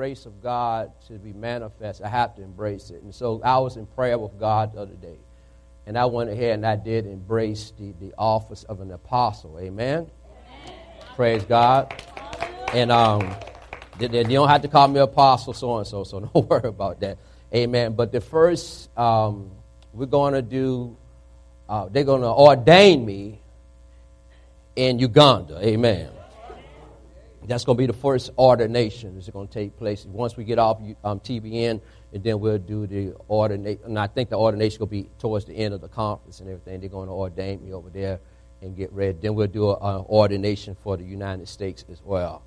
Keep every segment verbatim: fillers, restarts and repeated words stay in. grace of God to be manifest, I have to embrace it. And so I was in prayer with God the other day, and I went ahead and I did embrace the, the office of an apostle. Amen? Amen. Praise God. And um, they, they don't have to call me apostle so-and-so, so don't worry about that. Amen. But the first, um, we're going to do, uh, they're going to ordain me in Uganda. Amen. That's going to be the first ordination that's going to take place. Once we get off um, T B N, and then we'll do the ordination. And I think the ordination will be towards the end of the conference and everything. They're going to ordain me over there and get ready. Then we'll do an ordination for the United States as well.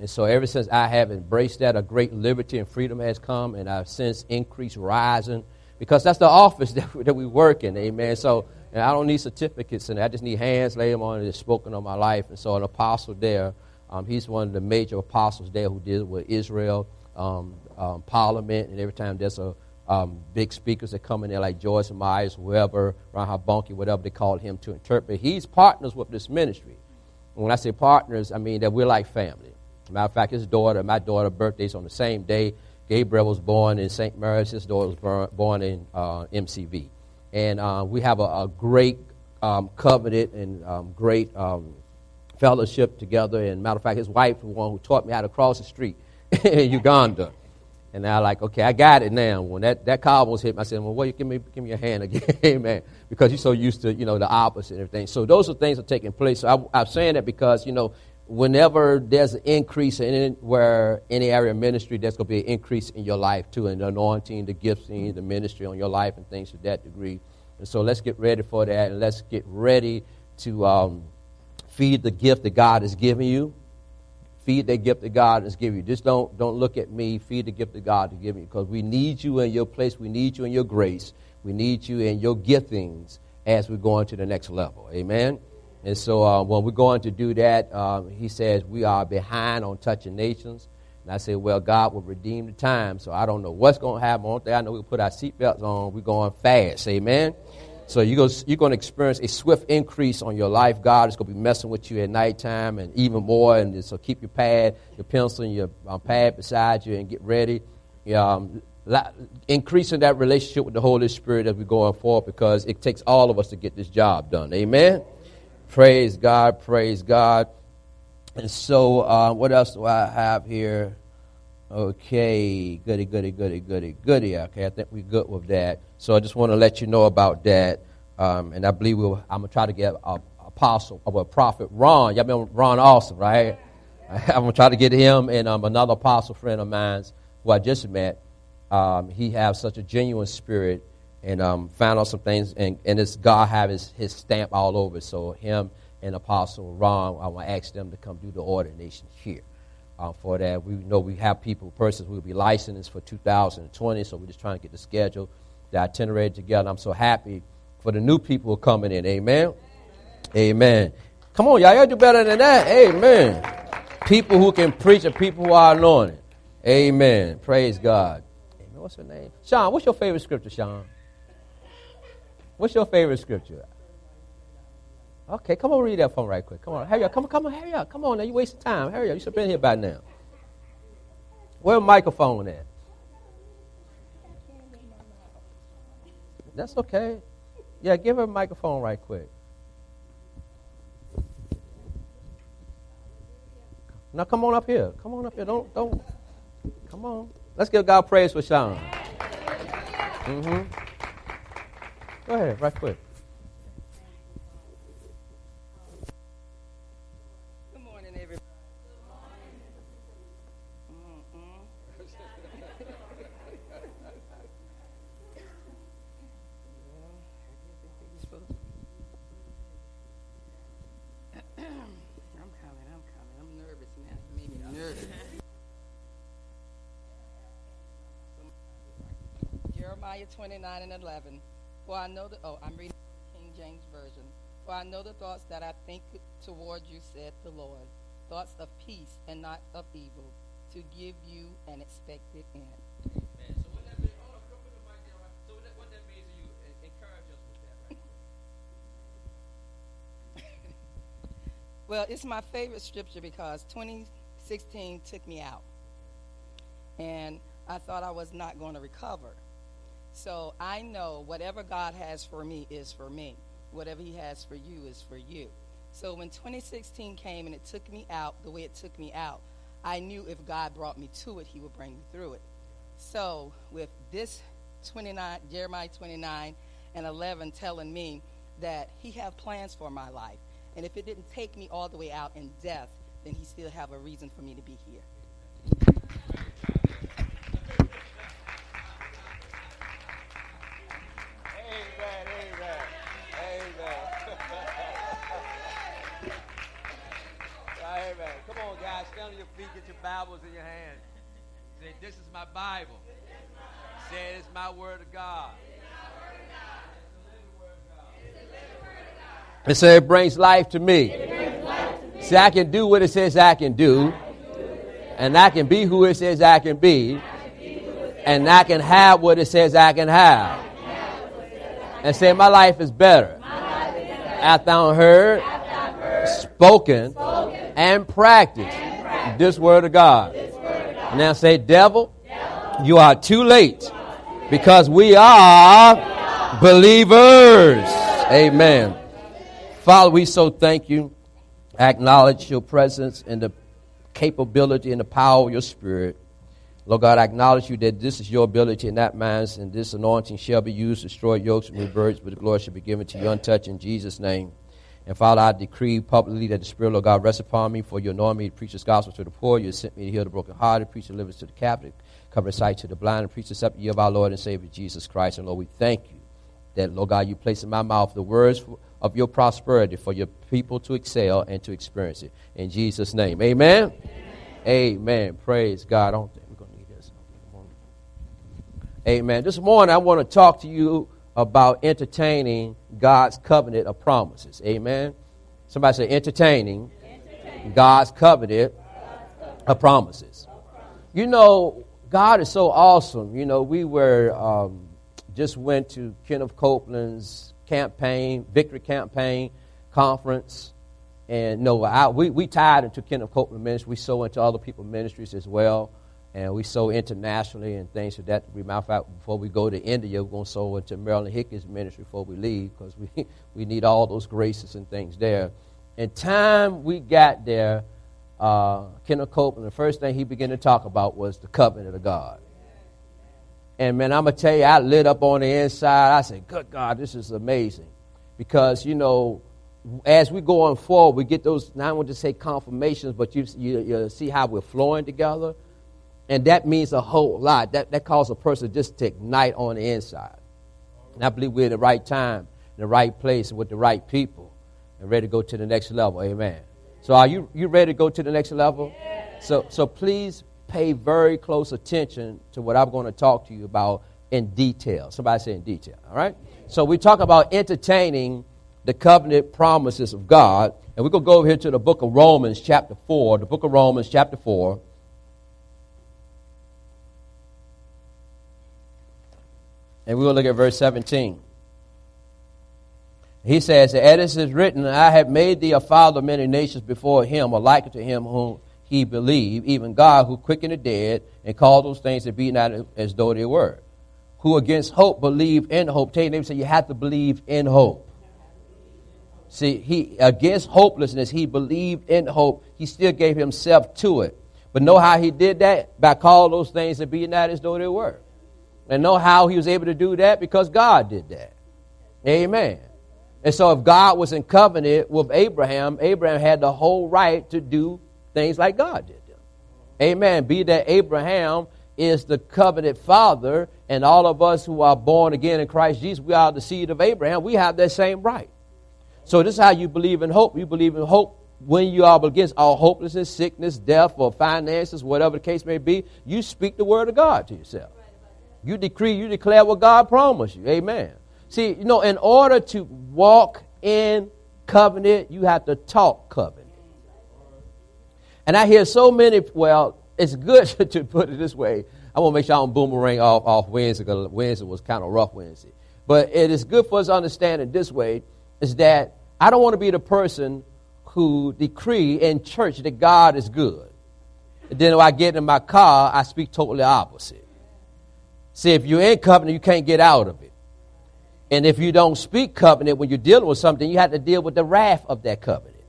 And so ever since I have embraced that, a great liberty and freedom has come, and I've since increased rising, because that's the office that we, that we work in, amen. So and I don't need certificates, and I just need hands laid on it, spoken on my life. And so an apostle there, Um, he's one of the major apostles there who deals with Israel, um, um, Parliament, and every time there's a um, big speakers that come in there like Joyce Myers, whoever, Rahabunky, whatever they call him to interpret. He's partners with this ministry. And when I say partners, I mean that we're like family. Matter of fact, his daughter, my daughter's birthday's on the same day. Gabriel was born in Saint Mary's. His daughter was born in uh, M C V. And uh, we have a, a great um, covenant and um, great um fellowship together. And matter of fact, his wife was the one who taught me how to cross the street in Uganda. And I like, okay, I got it now. When that, that car was hit, I said, well, well you give me give me your hand again, amen, because you're so used to, you know, the opposite and everything. So those are things that are taking place. So I, I'm saying that because, you know, whenever there's an increase in anywhere, any area of ministry, there's going to be an increase in your life too, and the anointing, the gifting, the ministry on your life and things to that degree. And so let's get ready for that, and let's get ready to um, feed the gift that God has given you. Feed that gift that God has given you. Just don't don't look at me. Feed the gift that God has given you, because we need you in your place. We need you in your grace. We need you in your giftings as we're going to the next level. Amen? And so uh, when we're going to do that, um, he says we are behind on touching nations. And I said, well, God will redeem the time, so I don't know what's going to happen. I know we'll put our seatbelts on. We're going fast. Amen? So you're going to experience a swift increase on your life. God is going to be messing with you at nighttime and even more. And so keep your pad, your pencil, and your um, pad beside you, and get ready. Um, increasing that relationship with the Holy Spirit as we're going forward, because it takes all of us to get this job done. Amen? Praise God. Praise God. And so uh, what else do I have here? Okay, goody, goody, goody, goody, goody. Okay, I think we're good with that. So I just want to let you know about that. Um, and I believe we'll, I'm going to try to get a, a apostle, or a prophet, Ron. Y'all remember Ron Austin, right? I'm going to try to get him and um, another apostle friend of mine who I just met. Um, he has such a genuine spirit, and um, found out some things. And, and it's God have his, his stamp all over. So him and Apostle Ron, I want to ask them to come do the ordination here. Um, for that, we know we have people, persons who will be licensed for two thousand twenty, so we're just trying to get the schedule, the itinerary together. I'm so happy for the new people who are coming in. Amen? Amen. Amen. Come on, y'all. Y'all do better than that. Amen. People who can preach and people who are anointed. Amen. Praise God. Amen. What's her name? Sean, what's your favorite scripture, Sean? What's your favorite scripture? Okay, come on, read that for me right quick. Come on, hurry up. Come on, come on, hurry up. Come on now, you wasting time. Hurry up. You should have been here by now. Where's the microphone at? That's okay. Yeah, give her a microphone right quick. Now come on up here. Come on up here. Don't, don't. Come on. Let's give God praise for Sean. Mm-hmm. Go ahead, right quick. twenty-nine and eleven. For I know the oh, I'm reading the King James Version. For I know the thoughts that I think toward you, saith the Lord, thoughts of peace and not of evil, to give you an expected end. Amen. So what that means, hold on, open the mic there, right? So that, what that means, you encourage us with that, right? Well, it's my favorite scripture because twenty sixteen took me out. and I thought I was not going to recover. So I know whatever God has for me is for me. Whatever he has for you is for you. So when twenty sixteen came and it took me out the way it took me out, I knew if God brought me to it, he would bring me through it. So with this twenty-nine, Jeremiah twenty-nine and eleven telling me that he have plans for my life, and if it didn't take me all the way out in death, then he still have a reason for me to be here. Amen, amen, amen. Amen. Come on, guys, stand on your feet, get your Bibles in your hands. Say, this is my Bible. Say, it's my word of God. It says it brings life to me. See, I can do what it says I can do. And I can be who it says I can be. And I can have what it says I can have. And say, my life is better after I heard, spoken, and practiced this word of God. Now say, devil, you are too late because we are believers. Amen. Father, we so thank you. I acknowledge your presence and the capability and the power of your spirit. Lord God, I acknowledge you that this is your ability and not mine, and this anointing shall be used to destroy yokes and reverts, but the glory shall be given to you untouched in Jesus' name. And Father, I decree publicly that the Spirit of God rests upon me, for you anoint me to preach this gospel to the poor. You sent me to heal the brokenhearted, preach deliverance to the captive, cover sight to the blind, and preach the scepter of our Lord and Savior Jesus Christ. And Lord, we thank you that, Lord God, you place in my mouth the words for of your prosperity for your people to excel and to experience it. In Jesus' name, amen? Amen. Amen. Praise God. I don't think we're going to need this. Amen. This morning, I want to talk to you about entertaining God's covenant of promises. Amen? Somebody say, entertaining, entertaining. God's covenant of promises. You know, God is so awesome. You know, we were, um, just went to Kenneth Copeland's campaign, victory campaign, conference, and no, I, we, we tied into Kenneth Copeland Ministries. We sow into other people's ministries as well, and we sow internationally and things like that. Matter of fact, before we go to India, we're going to sow into Marilyn Hickey's ministry before we leave, because we, we need all those graces and things there. And time we got there, uh, Kenneth Copeland, the first thing he began to talk about was the covenant of God. And, man, I'm going to tell you, I lit up on the inside. I said, good God, this is amazing. Because, you know, as we go on forward, we get those, I don't want to say confirmations, but you, you, you see how we're flowing together. And that means a whole lot. That that causes a person just to ignite on the inside. And I believe we're at the right time, in the right place, with the right people, and ready to go to the next level. Amen. So are you, you ready to go to the next level? Yeah. So, so please pay very close attention to what I'm going to talk to you about in detail. Somebody say in detail, all right? So we talk about entertaining the covenant promises of God, and we're going to go over here to the book of Romans chapter four, the book of Romans chapter four. And we're going to look at verse seventeen. He says, as it is written, I have made thee a father of many nations before him, or like to him whom he believed, even God who quickened the dead and called those things to be not as though they were, who against hope believed in hope. Tell your neighbor, say, you have to believe in hope. See, he against hopelessness, he believed in hope. He still gave himself to it. But know how he did that? By calling those things to be not as though they were. And know how he was able to do that? Because God did that. Amen. And so if God was in covenant with Abraham, Abraham had the whole right to do things like God did them. Amen. Be that Abraham is the covenant father, and all of us who are born again in Christ Jesus, we are the seed of Abraham. We have that same right. So this is how you believe in hope. You believe in hope when you are against all hopelessness, sickness, death, or finances, whatever the case may be. You speak the word of God to yourself. You decree, you declare what God promised you. Amen. See, you know, in order to walk in covenant, you have to talk covenant. And I hear so many, well, it's good to put it this way. I want to make sure I don't boomerang off, off Wednesday, because Wednesday was kind of rough Wednesday. But it is good for us to understand it this way, is that I don't want to be the person who decree in church that God is good, And then when I get in my car, I speak totally opposite. See, if you're in covenant, you can't get out of it. And if you don't speak covenant when you're dealing with something, you have to deal with the wrath of that covenant.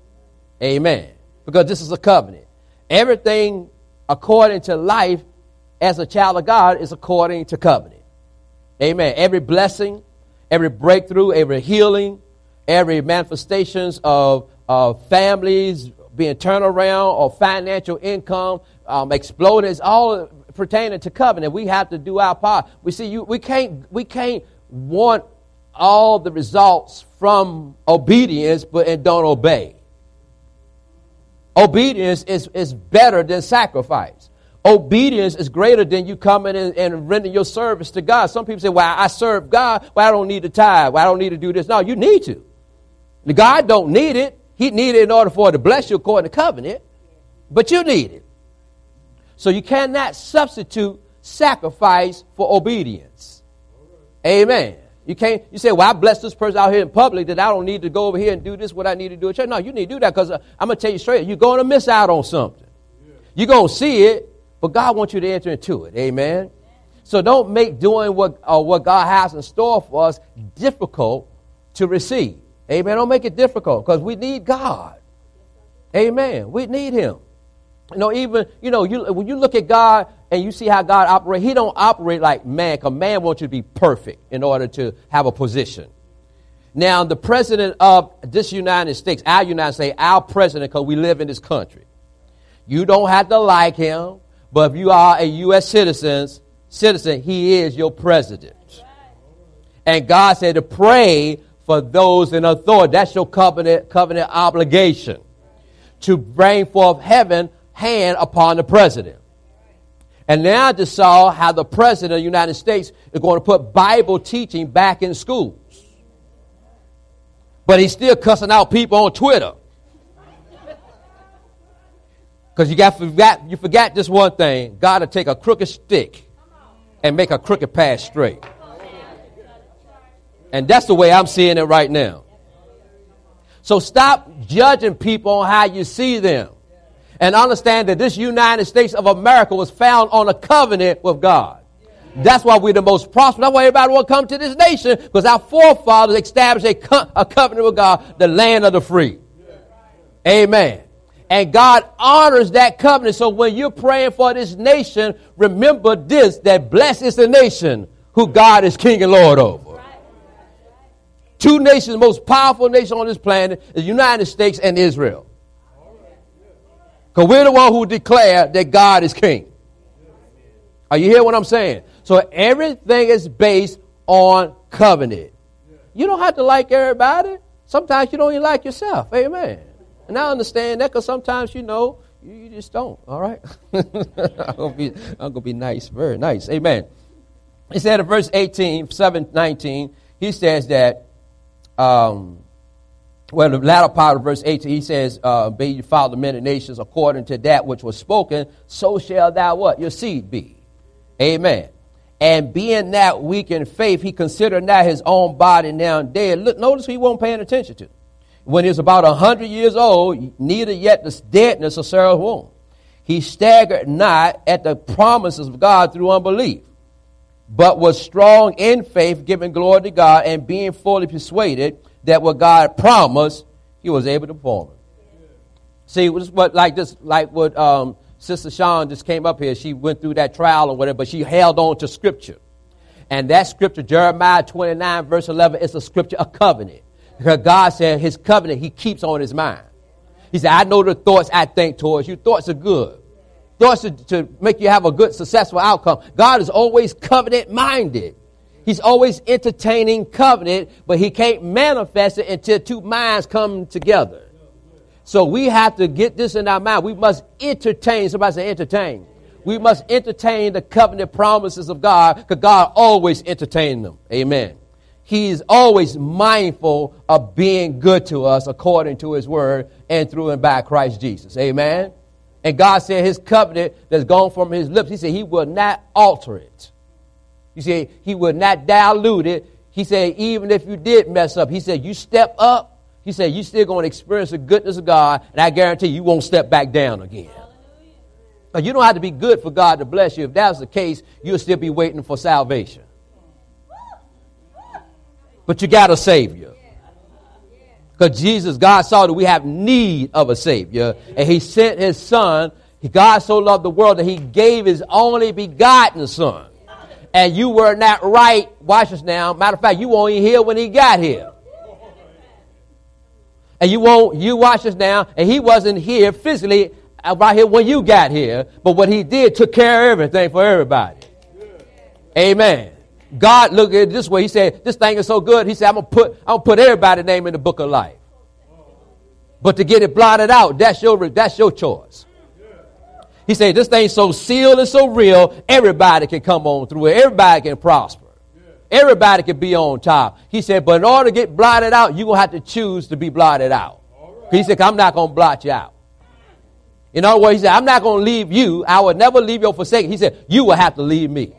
Amen. Because this is a covenant. Everything according to life as a child of God is according to covenant. Amen. Every blessing, every breakthrough, every healing, every manifestations of, of families being turned around or financial income um, exploding, it's all pertaining to covenant. We have to do our part. We see you. We can't. We can't want all the results from obedience, but and don't obey. Obedience is, is better than sacrifice. Obedience is greater than you coming and, and rendering your service to God. Some people say, well, I serve God. Well, I don't need to tithe. Well, I don't need to do this. No, you need to. God don't need it. He needed it in order for it to bless you according to covenant. But you need it. So you cannot substitute sacrifice for obedience. Amen. You can't, you say, well, I bless this person out here in public that I don't need to go over here and do this, what I need to do at church. No, you need to do that because uh, I'm going to tell you straight, you're going to miss out on something. You're going to see it, but God wants you to enter into it. Amen. So don't make doing what uh, what God has in store for us difficult to receive. Amen. Don't make it difficult because we need God. Amen. We need him. You know, even, you know, you, when you look at God and you see how God operates, he don't operate like man, because man wants you to be perfect in order to have a position. Now, the president of this United States, our United States, our president, because we live in this country, you don't have to like him, but if you are a U S citizen, citizen, he is your president. And God said to pray for those in authority. That's your covenant, covenant obligation, to bring forth heaven hand upon the president. And now I just saw how the president of the United States is going to put Bible teaching back in schools. But he's still cussing out people on Twitter. Because you got forgot you forgot this one thing. God will take a crooked stick and make a crooked path straight. And that's the way I'm seeing it right now. So stop judging people on how you see them. And understand that this United States of America was found on a covenant with God. That's why we're the most prosperous. That's why everybody will come to this nation, because our forefathers established a, co- a covenant with God, the land of the free. Amen. And God honors that covenant. So when you're praying for this nation, remember this, that blessed is the nation who God is King and Lord over. Two nations, most powerful nation on this planet, the United States and Israel. Because we're the one who declare that God is king. Are you hearing what I'm saying? So everything is based on covenant. You don't have to like everybody. Sometimes you don't even like yourself. Amen. And I understand that, because sometimes, you know, you, you just don't. All right. I'm going to be, I'm going to be nice. Very nice. Amen. He said in verse eighteen, seven, nineteen, he says that, um, well, the latter part of verse eighteen, he says, uh, be you father of many nations according to that which was spoken, so shall thou what? Your seed be. Amen. And being that weak in faith, he considered not his own body now dead. Look, notice he wasn't paying attention to. When he was about a hundred years old, neither yet the deadness of Sarah's womb. He staggered not at the promises of God through unbelief, but was strong in faith, giving glory to God, and being fully persuaded that what God promised, he was able to perform. See, it was what, like this, like what um, Sister Sean just came up here. She went through that trial or whatever, but she held on to scripture. And that scripture, Jeremiah twenty-nine, verse eleven, is a scripture, a covenant. Because God said his covenant, he keeps on his mind. He said, I know the thoughts I think towards you. Thoughts are good. Thoughts are to make you have a good, successful outcome. God is always covenant-minded. He's always entertaining covenant, but he can't manifest it until two minds come together. So we have to get this in our mind. We must entertain. Somebody say entertain. We must entertain the covenant promises of God, because God always entertains them. Amen. He is always mindful of being good to us according to his word and through and by Christ Jesus. Amen. And God said his covenant that's gone from his lips, he said he will not alter it. You see, he would not dilute it. He said, even if you did mess up, he said, you step up. He said, you still going to experience the goodness of God. And I guarantee you won't step back down again. You don't have to be good for God to bless you. If that's the case, you'll still be waiting for salvation. But you got a Savior. Because Jesus, God saw that we have need of a Savior. And He sent His Son. God so loved the world that He gave His only begotten Son. And you were not right. Watch this now. Matter of fact, you weren't here when He got here. And you won't, you watch this now. And He wasn't here physically right here when you got here. But what He did took care of everything for everybody. Amen. God looked at it this way. He said, this thing is so good. He said, I'm going to put, I'm going to put everybody's name in the book of life. But to get it blotted out, that's your, that's your choice. He said, this thing's so sealed and so real, everybody can come on through it. Everybody can prosper. Everybody can be on top. He said, but in order to get blotted out, you're going to have to choose to be blotted out. Right. He said, I'm not going to blot you out. In other words, he said, I'm not going to leave you. I will never leave your forsaken. He said, you will have to leave me.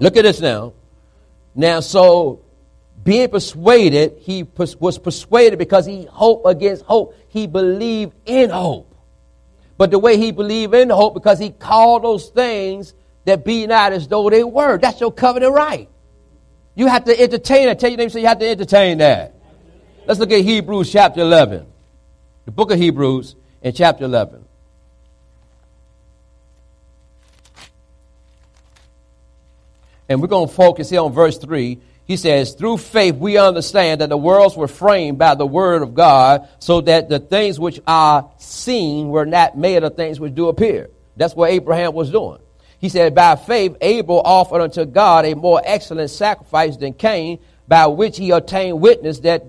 Look at this now. Now, so being persuaded, he pers- was persuaded because he hoped against hope. He believed in hope. But the way he believed in hope, because he called those things that be not as though they were. That's your covenant right. You have to entertain it. Tell your name, so you have to entertain that. Let's look at Hebrews chapter eleven. The book of Hebrews in chapter eleven. And we're going to focus here on verse three. He says, through faith we understand that the worlds were framed by the word of God, so that the things which are seen were not made of things which do appear. That's what Abraham was doing. He said, by faith Abel offered unto God a more excellent sacrifice than Cain, by which he obtained witness that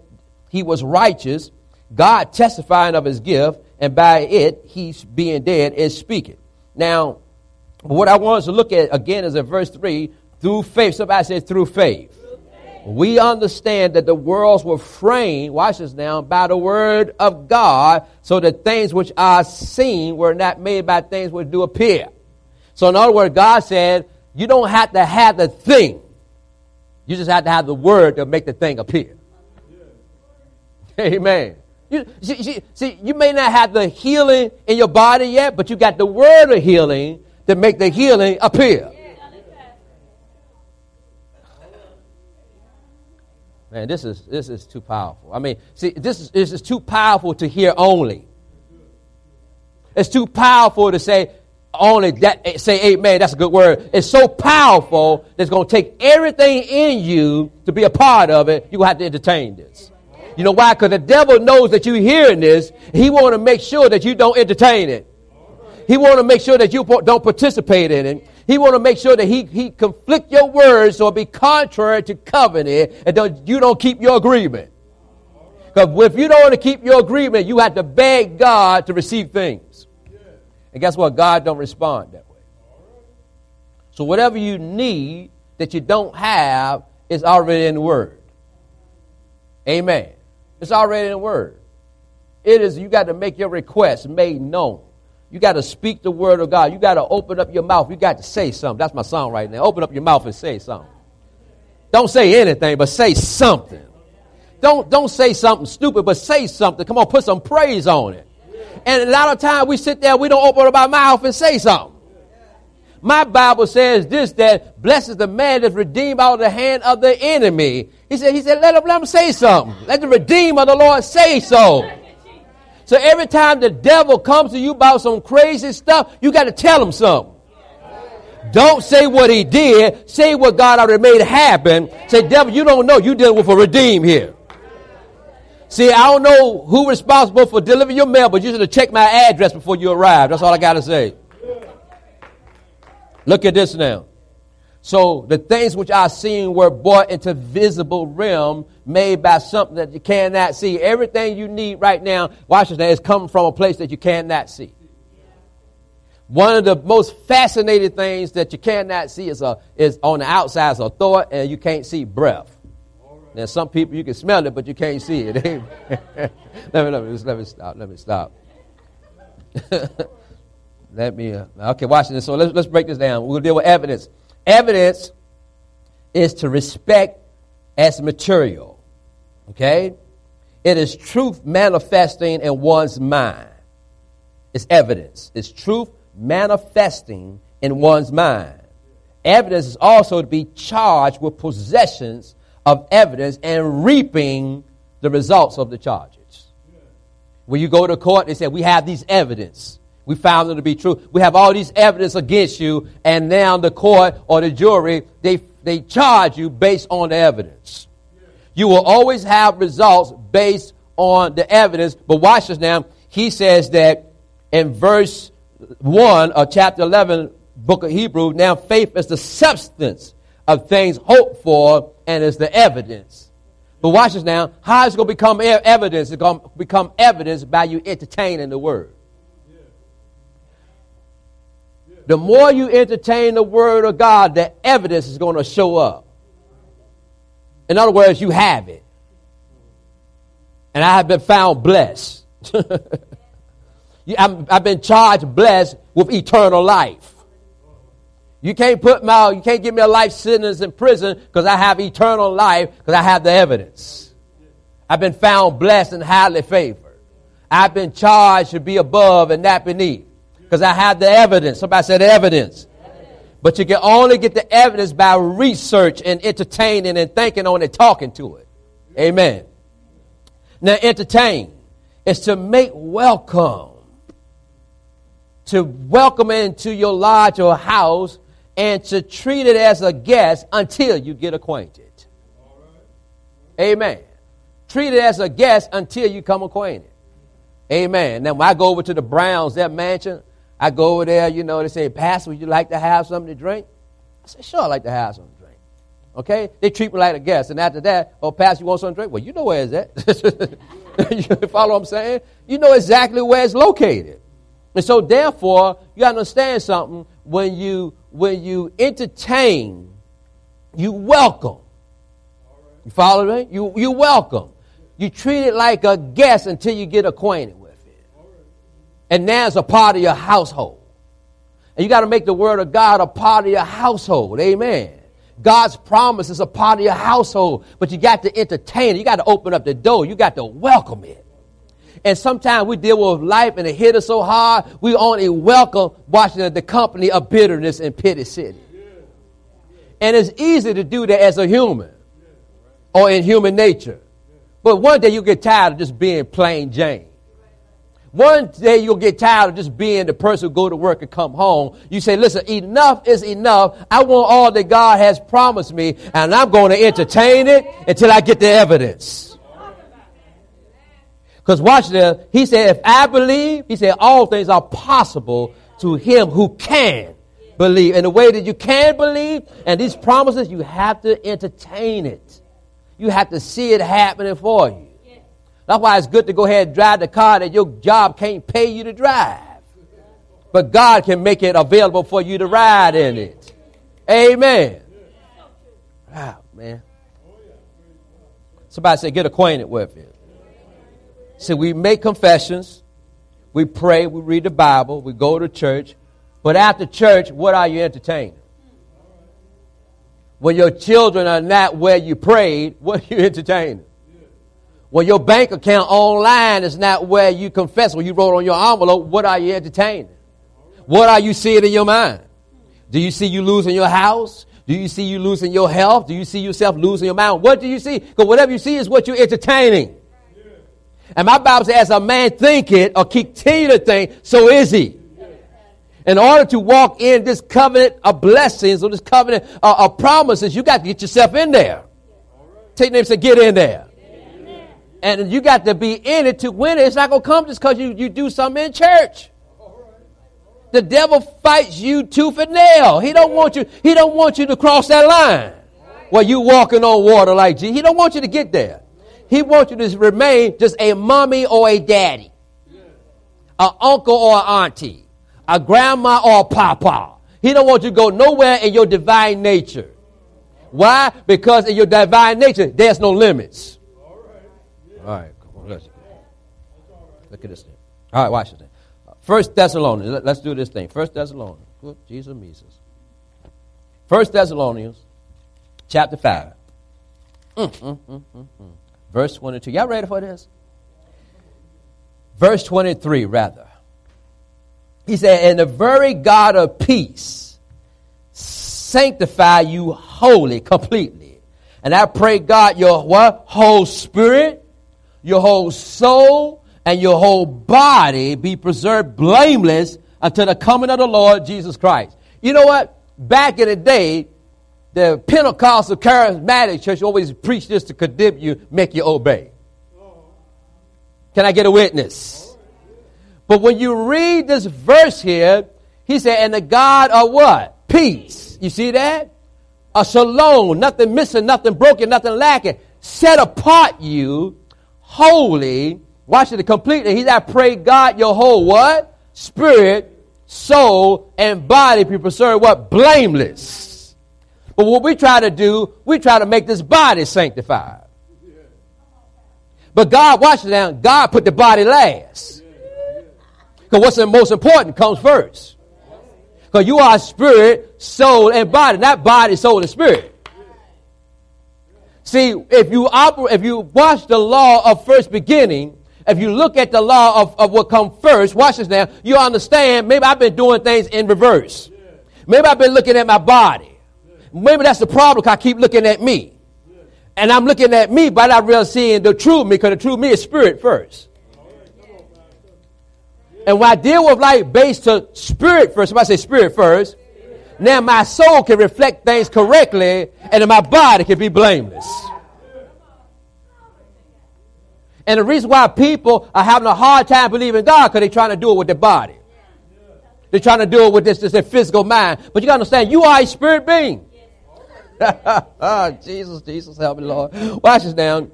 he was righteous, God testifying of his gift, and by it he, being dead, is speaking. Now, what I want us to look at again is at verse three, through faith. Somebody says, through faith. We understand that the worlds were framed, watch this now, by the word of God, so that things which are seen were not made by things which do appear. So in other words, God said, you don't have to have the thing. You just have to have the word to make the thing appear. Yeah. Amen. You, see, see, see, you may not have the healing in your body yet, but you got the word of healing to make the healing appear. Man, this is this is too powerful. I mean, see, this is this is too powerful to hear only. It's too powerful to say only that. Say amen. That's a good word. It's so powerful that it's going to take everything in you to be a part of it. You have to entertain this. You know why? Because the devil knows that you're hearing this. He want to make sure that you don't entertain it. He want to make sure that you don't participate in it. He want to make sure that he, he conflict your words or be contrary to covenant, and don't, you don't keep your agreement. Because if you don't want to keep your agreement, you have to beg God to receive things. And guess what? God don't respond that way. So whatever you need that you don't have is already in the Word. Amen. It's already in the Word. It is, you got to make your request made known. You got to speak the word of God. You got to open up your mouth. You got to say something. That's my song right now. Open up your mouth and say something. Don't say anything, but say something. Don't, don't say something stupid, but say something. Come on, put some praise on it. And a lot of times we sit there, we don't open up our mouth and say something. My Bible says this, that blesses the man that's redeemed out of the hand of the enemy. He said, he said, let him, let him say something. Let the redeemer of the Lord say so. So every time the devil comes to you about some crazy stuff, you got to tell him something. Don't say what he did. Say what God already made happen. Say, devil, you don't know. You dealing with a redeem here. See, I don't know who responsible for delivering your mail, but you should have checked my address before you arrived. That's all I got to say. Look at this now. So the things which are seen were brought into visible realm, made by something that you cannot see. Everything you need right now, watch this, is coming from a place that you cannot see. One of the most fascinating things that you cannot see is a is on the outside is a thought, and you can't see breath. Now some people you can smell it, but you can't see it. let me let me let me stop. Let me stop. let me uh, okay. Watch this. So let's let's break this down. We'll deal with evidence. Evidence is to respect as material, okay? It is truth manifesting in one's mind. It's evidence. It's truth manifesting in one's mind. Evidence is also to be charged with possessions of evidence and reaping the results of the charges. When you go to court, they say, we have these evidence. We found them to be true. We have all these evidence against you, and now the court or the jury, they they charge you based on the evidence. You will always have results based on the evidence. But watch this now. He says that in verse one of chapter eleven, book of Hebrews, now faith is the substance of things hoped for and is the evidence. But watch this now. How is it going to become evidence? It's going to become evidence by you entertaining the word. The more you entertain the word of God, the evidence is going to show up. In other words, you have it. And I have been found blessed. I've been charged blessed with eternal life. You can't put my, you can't give me a life sentence in prison because I have eternal life because I have the evidence. I've been found blessed and highly favored. I've been charged to be above and not beneath. Because I have the evidence. Somebody said evidence. evidence. But you can only get the evidence by research and entertaining and thinking on it, talking to it. Amen. Now, entertain is to make welcome. To welcome it into your lodge or house and to treat it as a guest until you get acquainted. Amen. Treat it as a guest until you come acquainted. Amen. Now, when I go over to the Browns, that mansion, I go over there, you know, they say, Pastor, would you like to have something to drink? I said, sure, I'd like to have something to drink. Okay? They treat me like a guest. And after that, oh, Pastor, you want something to drink? Well, you know where it's at. You follow what I'm saying? You know exactly where it's located. And so, therefore, you understand something. When you, when you entertain, you welcome. You follow me? You, you welcome. You treat it like a guest until you get acquainted with it. And now it's a part of your household. And you got to make the word of God a part of your household. Amen. God's promise is a part of your household. But you got to entertain it. You got to open up the door. You got to welcome it. And sometimes we deal with life and it hit us so hard, we only welcome watching the company of bitterness and pity city. And it's easy to do that as a human or in human nature. But one day you'll get tired of just being plain Jane. One day you'll get tired of just being the person who go to work and come home. You say, listen, enough is enough. I want all that God has promised me, and I'm going to entertain it until I get the evidence. Because watch this. He said, if I believe, he said, all things are possible to him who can believe. And the way that you can believe and these promises, you have to entertain it. You have to see it happening for you. Yeah. That's why it's good to go ahead and drive the car that your job can't pay you to drive. But God can make it available for you to ride in it. Amen. Wow, man. Somebody said, get acquainted with it. See, we make confessions. We pray. We read the Bible. We go to church. But after church, what are you entertaining? When your children are not where you prayed, what are you entertaining? When your bank account online is not where you confess, when you wrote on your envelope, what are you entertaining? What are you seeing in your mind? Do you see you losing your house? Do you see you losing your health? Do you see yourself losing your mind? What do you see? Because whatever you see is what you're entertaining. And my Bible says, as a man thinketh or continue to think, so is he. In order to walk in this covenant of blessings or this covenant uh, of promises, you got to get yourself in there. Take names and get in there. Amen. And you got to be in it to win it. It's not going to come just because you, you do something in church. The devil fights you tooth and nail. He don't want you, he don't want you to cross that line where you walking on water like Jesus. He don't want you to get there. He wants you to remain just a mommy or a daddy, an uncle or an auntie. A grandma or a papa. He don't want you to go nowhere in your divine nature. Why? Because in your divine nature, there's no limits. All right. All right. Come on. Let's, look at this thing. All right, watch this thing. First Thessalonians. Let, let's do this thing. First Thessalonians. Good Jesus, Jesus. First Thessalonians, chapter five. Mm, mm, mm, mm, mm. Verse one and two. Y'all ready for this? verse twenty-three, rather. He said, and the very God of peace sanctify you wholly, completely. And I pray, God, your what? Whole spirit, your whole soul, and your whole body be preserved blameless until the coming of the Lord Jesus Christ. You know what? Back in the day, the Pentecostal charismatic church always preached this to condemn you, make you obey. Can I get a witness? But when you read this verse here, he said, and the God of what? Peace. You see that? A shalom, nothing missing, nothing broken, nothing lacking. Set apart you, holy, watch it completely. He that pray God, your whole what? Spirit, soul, and body be preserved what? Blameless. But what we try to do, we try to make this body sanctified. But God, watch it now, God put the body last. Because what's the most important comes first. Because you are spirit, soul, and body, not body, soul, and spirit. See, if you oper- if you watch the law of first beginning, if you look at the law of, of what comes first, watch this now, you understand, maybe I've been doing things in reverse. Maybe I've been looking at my body. Maybe that's the problem, because I keep looking at me. And I'm looking at me, but I'm not really seeing the true me, because the true me is spirit first. And when I deal with life based to spirit first, somebody say spirit first, now my soul can reflect things correctly, and then my body can be blameless. And the reason why people are having a hard time believing God, because they're trying to do it with their body. They're trying to do it with this, this their physical mind. But you got to understand, you are a spirit being. Oh, Jesus, Jesus, help me, Lord. Watch this now.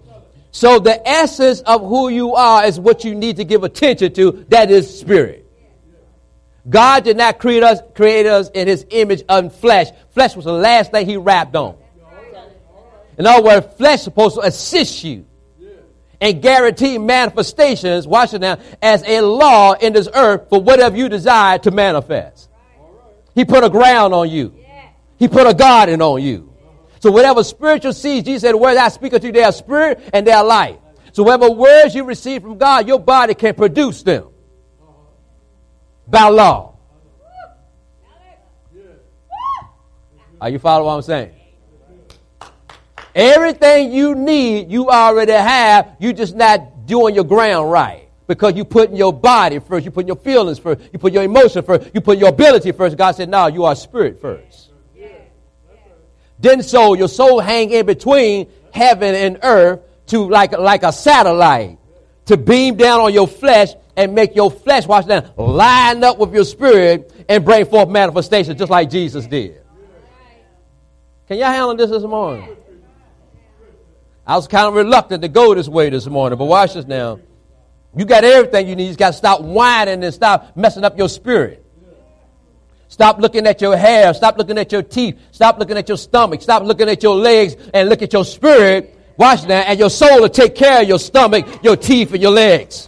So the essence of who you are is what you need to give attention to. That is spirit. God did not create us, create us in his image of flesh. Flesh was the last thing he wrapped on. In other words, flesh is supposed to assist you and guarantee manifestations, watch it now, as a law in this earth for whatever you desire to manifest. He put a ground on you. He put a garden on you. So whatever spiritual seeds, Jesus said, the words I speak unto you, they are spirit and they are life. So whatever words you receive from God, your body can produce them. By law. Are you following what I'm saying? Everything you need, you already have. You're just not doing your ground right. Because you're putting your body first. You're putting your feelings first. You put your emotion first. You put your ability first. God said, no, you are spirit first. Yeah. Yeah. Then soul. Your soul hang in between heaven and earth to like, like a satellite. To beam down on your flesh and make your flesh, watch down, line up with your spirit and bring forth manifestation just like Jesus did. Can y'all handle this this morning? I was kind of reluctant to go this way this morning, but watch this now. You got everything you need. You just got to stop whining and stop messing up your spirit. Stop looking at your hair. Stop looking at your teeth. Stop looking at your stomach. Stop looking at your legs and look at your spirit. Watch now, and your soul will take care of your stomach, your teeth, and your legs.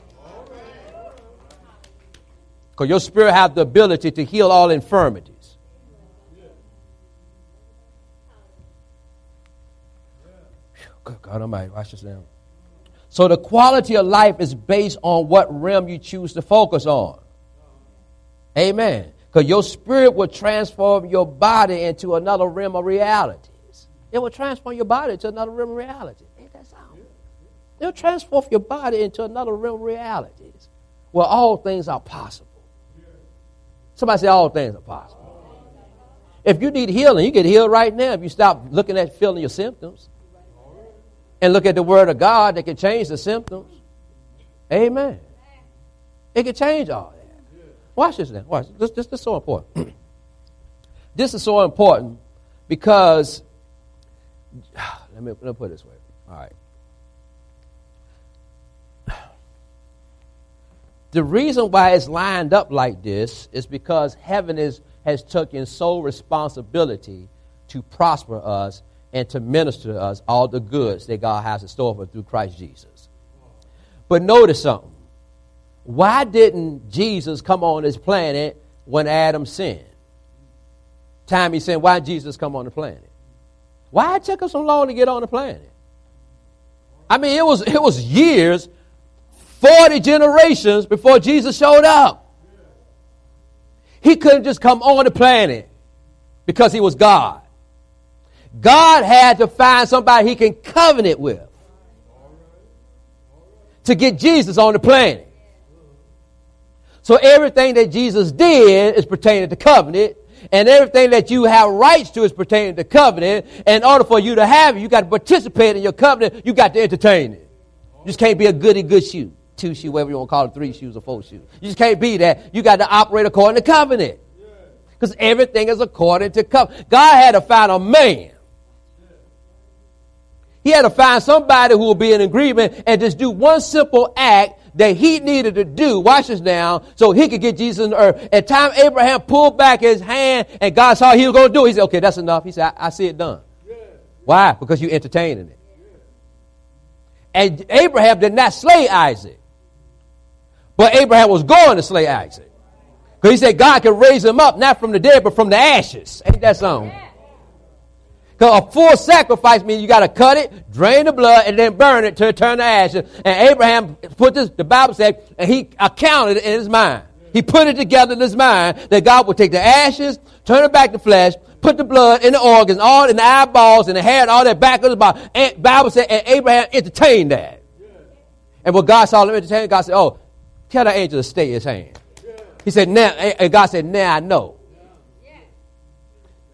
Because your spirit has the ability to heal all infirmities. Good God Almighty, watch this now. So the quality of life is based on what realm you choose to focus on. Amen. Because your spirit will transform your body into another realm of reality. It will transform your body to another realm of reality. Ain't that sound? It will transform your body into another realm of realities where all things are possible. Somebody say all things are possible. If you need healing, you get healed right now if you stop looking at feeling your symptoms and look at the word of God that can change the symptoms. Amen. It can change all that. Watch this now. Watch. This, this, this is so important. This is so important because... Let me, let me put it this way. All right. The reason why it's lined up like this is because heaven is, has taken sole responsibility to prosper us and to minister to us all the goods that God has in store for through Christ Jesus. But notice something. Why didn't Jesus come on this planet when Adam sinned? Time he said, why did Jesus come on the planet? Why it took him so long to get on the planet? I mean, it was it was years forty generations before Jesus showed up. He couldn't just come on the planet because he was God. God had to find somebody he can covenant with to get Jesus on the planet. So everything that Jesus did is pertaining to covenant, and everything that you have rights to is pertaining to covenant. And in order for you to have it, you got to participate in your covenant. You got to entertain it. You just can't be a goody good shoe, two shoe, whatever you want to call it, three shoes or four shoes. You just can't be that. You got to operate according to covenant, because everything is according to covenant. God had to find a man. He had to find somebody who will be in agreement and just do one simple act that he needed to do, watch this now, so he could get Jesus on earth. At time Abraham pulled back his hand and God saw he was going to do it. He said, okay, that's enough. He said, I, I see it done. Yeah. Why? Because you're entertaining it. Yeah. And Abraham did not slay Isaac. But Abraham was going to slay Isaac. Because he said God could raise him up, not from the dead, but from the ashes. Ain't that something? Yeah. A full sacrifice means you got to cut it, drain the blood, and then burn it to turn to ashes. And Abraham put this, the Bible said, and he accounted it in his mind. He put it together in his mind that God would take the ashes, turn it back to flesh, put the blood in the organs, all in the eyeballs and the hair and all that back of the body. And Bible said, and Abraham entertained that. And when God saw him entertain, God said, oh, tell the angel to stay his hand. He said, now, and God said, now I know.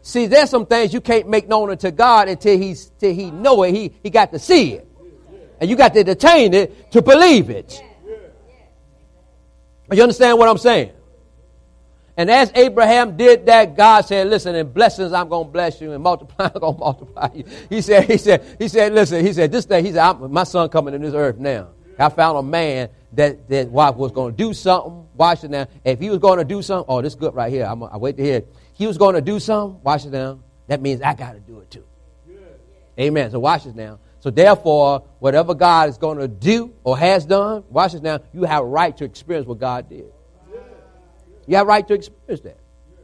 See, there's some things you can't make known unto God until he's, till he know it. He, he got to see it. And you got to entertain it to believe it. You understand what I'm saying? And as Abraham did that, God said, listen, in blessings I'm going to bless you, and multiply I'm going to multiply you. He said, he said, he said, listen, he said, this thing, he said, I'm, my son coming in this earth now. I found a man that, that was going to do something. Watch it now. If he was going to do something, oh, this is good right here. I'm, I wait to hear it. He was going to do something, watch it now. That means I got to do it too. Yeah. Amen. So watch this now. So therefore, whatever God is going to do or has done, watch this now, you have a right to experience what God did. Yeah. You have a right to experience that. Yeah.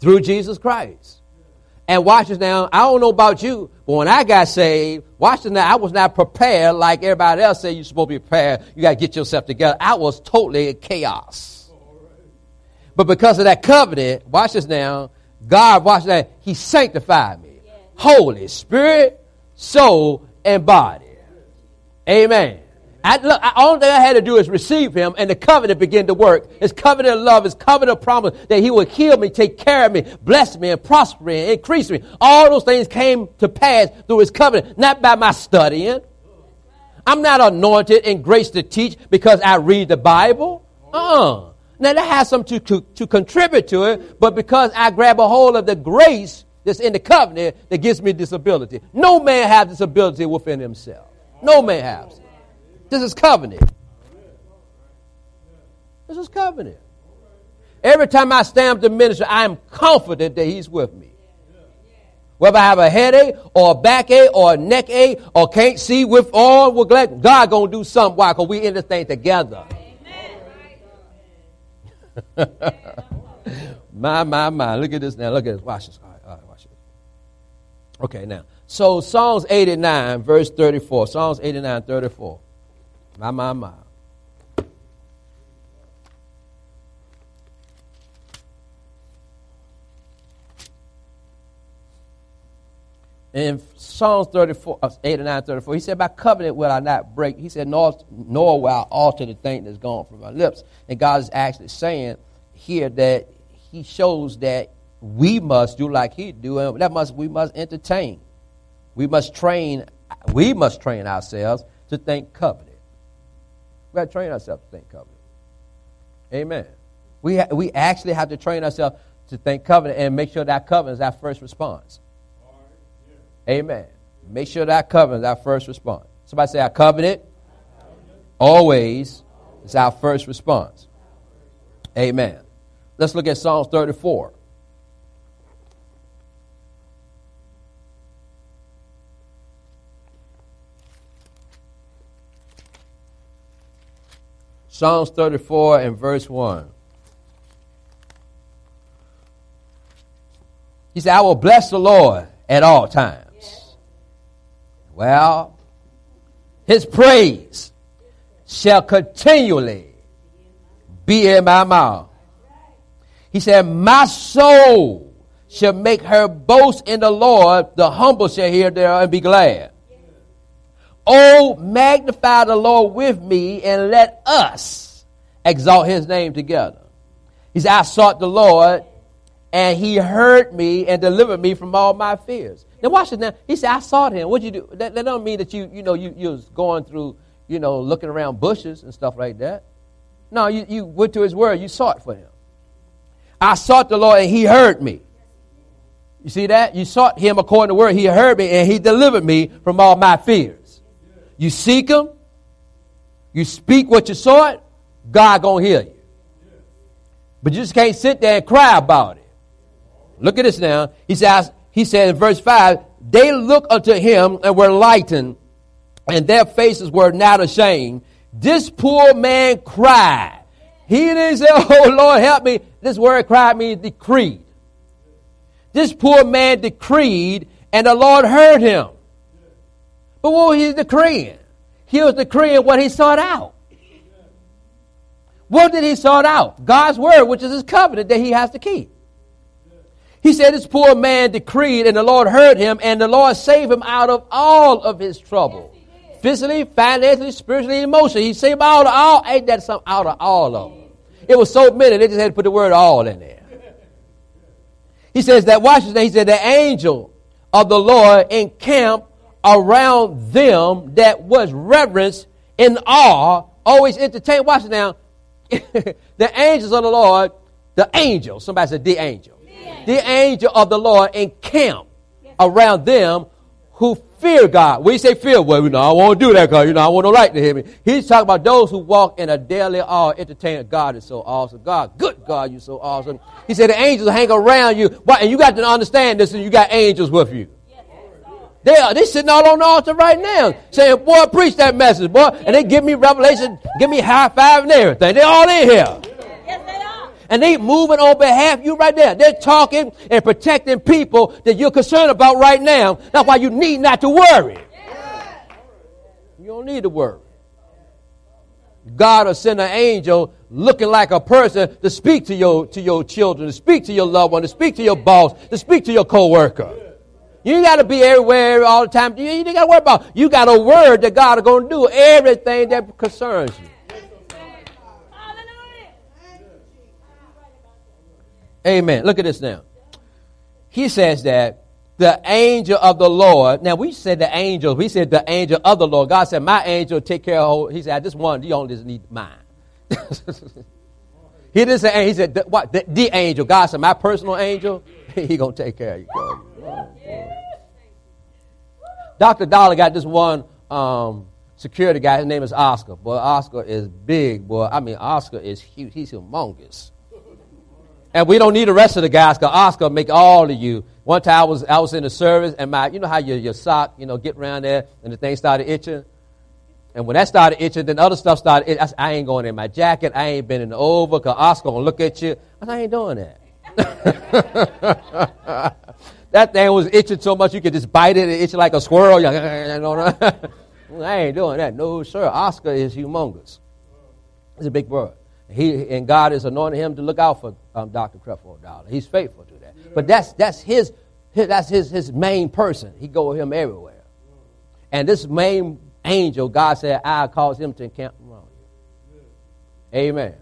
Through Jesus Christ. Yeah. And watch this now. I don't know about you, but when I got saved, watch this now, I was not prepared like everybody else said you're supposed to be prepared. You got to get yourself together. I was totally in chaos. But because of that covenant, watch this now, God, watch that, he sanctified me. Yeah. Holy Spirit, soul, and body. Yeah. Amen. I, look, I, all that I had to do is receive him, and the covenant began to work. His covenant of love, his covenant of promise, that he would heal me, take care of me, bless me, and prosper me, and increase me. All those things came to pass through his covenant, not by my studying. I'm not anointed and graced to teach because I read the Bible. Uh-uh. Now, that has something to, to, to contribute to it, but because I grab a hold of the grace that's in the covenant that gives me this ability. No man has this ability within himself. No man has. This is covenant. This is covenant. Every time I stand up to minister, I am confident that he's with me. Whether I have a headache or a backache or a neck ache or can't see with all, we're glad God going to do something. Why? Because we in this thing together. my, my, my. Look at this now. Look at this. Watch this. All right, all right, watch it. Okay, now. So, Psalms eighty-nine, verse thirty-four. Psalms eighty-nine, thirty-four. My, my, my. In Psalms thirty-four, eighty-nine, thirty-four, he said, by covenant will I not break. He said, nor, nor will I alter the thing that's gone from my lips. And God is actually saying here that he shows that we must do like he do. And that must, we must entertain. We must train. We must train ourselves to think covenant. We got to train ourselves to think covenant. Amen. We, ha- we actually have to train ourselves to think covenant and make sure that covenant is our first response. Amen. Make sure that covenant is our first response. Somebody say, our covenant always is our first response. Amen. Let's look at Psalms thirty-four. Psalms thirty-four and verse one. He said, I will bless the Lord at all times. Well, his praise shall continually be in my mouth. He said, my soul shall make her boast in the Lord. The humble shall hear thereof and be glad. Oh, magnify the Lord with me, and let us exalt his name together. He said, I sought the Lord, and he heard me and delivered me from all my fears. Now watch it now. He said, I sought him. What'd you do? That, that don't mean that you, you know, you, you was going through, you know, looking around bushes and stuff like that. No, you, you went to his word. You sought for him. I sought the Lord, and he heard me. You see that? You sought him according to the word. He heard me, and he delivered me from all my fears. You seek him. You speak what you sought. God gonna hear you. But you just can't sit there and cry about it. Look at this now. He says, he said in verse five, they looked unto him and were lightened, and their faces were not ashamed. This poor man cried. He didn't say, oh, Lord, help me. This word cried means decreed. This poor man decreed, and the Lord heard him. But what was he decreeing? He was decreeing what he sought out. What did he sought out? God's word, which is his covenant that he has to keep. He said, this poor man decreed, and the Lord heard him, and the Lord saved him out of all of his trouble. Physically, financially, spiritually, emotionally. He saved all, all, ain't that something out of all of them? It was so many, they just had to put the word all in there. He says that, watch this, he said, the angel of the Lord encamped around them that was reverenced in awe, always entertained. Watch it now. The angels of the Lord, the angel, somebody said the angel. The angel of the Lord encamped around them who fear God. When you say fear, well, you know, I won't do that because, you know, I want no light to hear me. He's talking about those who walk in a daily awe, entertained. God is so awesome. God, good God, you're so awesome. He said the angels hang around you. Why? And you got to understand this, and you got angels with you. They are, they're sitting all on the altar right now saying, boy, preach that message, boy. And they give me revelation, give me high five and everything. They're all in here. And they moving on behalf of you right there. They're talking and protecting people that you're concerned about right now. That's why you need not to worry. You don't need to worry. God will send an angel looking like a person to speak to your, to your children, to speak to your loved one, to speak to your boss, to speak to your coworker. You ain't got to be everywhere all the time. You ain't got to worry about it. You got a word that God is going to do everything that concerns you. Amen. Look at this now. He says that the angel of the Lord. Now, we said the angels. We said the angel of the Lord. God said, my angel take care of. He said, I just want, you only just need mine. He didn't say, he said, the, what? The, the angel. God said, my personal angel, he going to take care of you. Oh, Doctor Dollar got this one um, security guy. His name is Oscar. Boy, Oscar is big, boy. I mean, Oscar is huge. He's humongous. And we don't need the rest of the guys, because Oscar will make all of you. One time I was I was in the service, and my, you know how your, your sock, you know, get around there, and the thing started itching? And when that started itching, then other stuff started itching. I said, I ain't going in my jacket. I ain't bending over, because Oscar going to look at you. I said, I ain't doing that. That thing was itching so much you could just bite it and itch like a squirrel. I ain't doing that. No, sir. Oscar is humongous. He's a big bird. He and God has anointed him to look out for um, Doctor Creflo Dollar. He's faithful to that. But that's that's his, his that's his his main person. He go with him everywhere. And this main angel, God said, I cause him to encamp around you. Amen.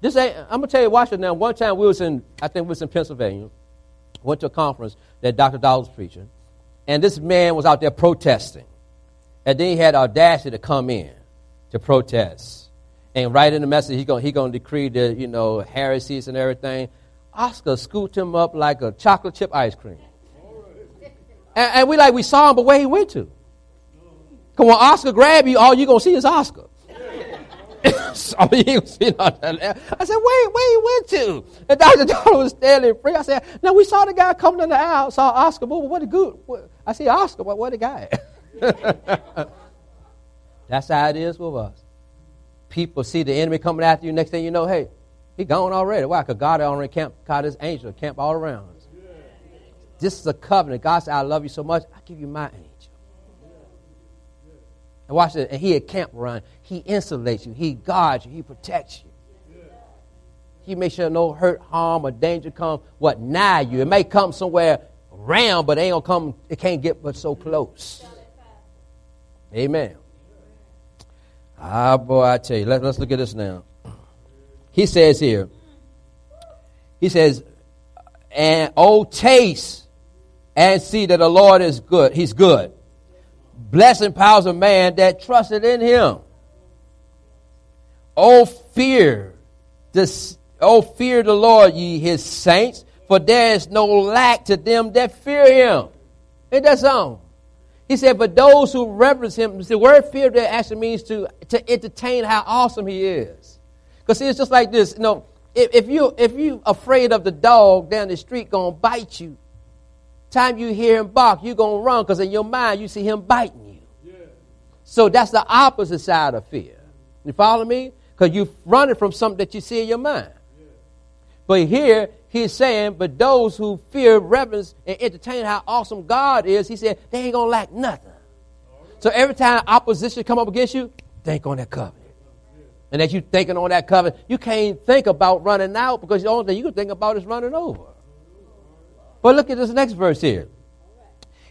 This ain't, I'm gonna tell you, watch it now. One time we was in, I think we was in Pennsylvania, went to a conference that Doctor Dollar was preaching, and this man was out there protesting, and then he had audacity to come in to protest. And right in the message, he's going he gonna decree the, you know, heresies and everything. Oscar scooped him up like a chocolate chip ice cream. And, and we like, we saw him, but where he went to? Because when Oscar grabbed you, all you're going to see is Oscar. So you ain't going to see nothing there. I said, where, where he went to? And Doctor Dollar was standing free. I said, now we saw the guy coming down the aisle, saw Oscar, but what a good, what, I see Oscar, what, what a guy. That's how it is with us. People see the enemy coming after you. Next thing you know, hey, he gone already. Why? Because God already camped, God is angel, camp all around us. This is a covenant. God said, I love you so much, I give you my angel. And watch this. And he a camp run. He insulates you. He guards you. He protects you. He makes sure no hurt, harm, or danger comes what nigh you. It may come somewhere around, but it ain't gonna come. It can't get but so close. Amen. Ah, boy, I tell you. Let, let's look at this now. He says here. He says, and oh, taste and see that the Lord is good. He's good. Blessing powers of man that trusted in him. Oh, fear this. Oh, fear the Lord, ye his saints, for there is no lack to them that fear him. And that's all. He said, but those who reverence him, the word fear there actually means to, to entertain how awesome he is. Because see, it's just like this. You know, if, if you if you afraid of the dog down the street going to bite you, time you hear him bark, you're going to run because in your mind you see him biting you. Yeah. So that's the opposite side of fear. You follow me? Because you're running from something that you see in your mind. Yeah. But here, he's saying, but those who fear, reverence, and entertain how awesome God is, he said, they ain't going to lack nothing. Right. So every time opposition come up against you, think on that covenant. Yeah. And as you thinking on that covenant, you can't think about running out because the only thing you can think about is running over. But look at this next verse here.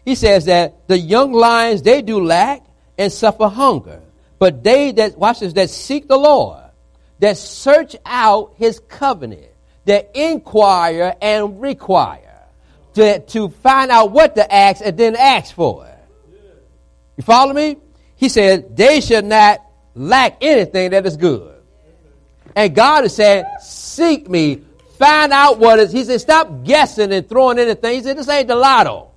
He says that the young lions, they do lack and suffer hunger. But they that, watch this, that seek the Lord, that search out his covenant, that inquire and require, to, to find out what to ask and then ask for it. You follow me? He said, they should not lack anything that is good. And God is saying, seek me, find out what is. He said, stop guessing and throwing anything. He said, this ain't the lotto.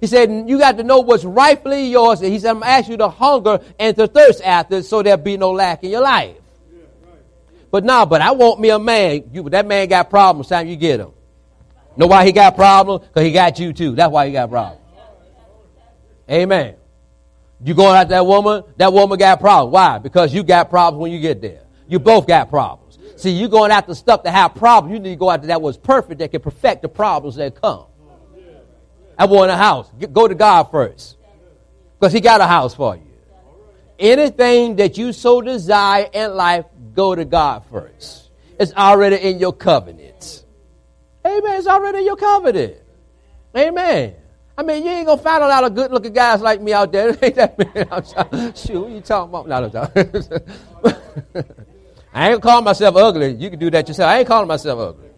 He said, you got to know what's rightfully yours. And he said, I'm going to ask you to hunger and to thirst after it so there'll be no lack in your life. Yeah, right. But no, nah, but I want me a man. You, that man got problems. Time you get him. Know why he got problems? Because he got you too. That's why he got problems. Amen. You going after that woman? That woman got problems. Why? Because you got problems when you get there. You both got problems. Yeah. See, you going after stuff that have problems. You need to go after that was perfect that can perfect the problems that come. I want a house. Go to God first. Because he got a house for you. Anything that you so desire in life, go to God first. It's already in your covenant. Amen. It's already in your covenant. Amen. I mean, you ain't going to find a lot of good looking guys like me out there. Ain't that me? I'm sorry. Shoot, what you talking about? No, no, no. I ain't calling myself ugly. You can do that yourself. I ain't calling myself ugly.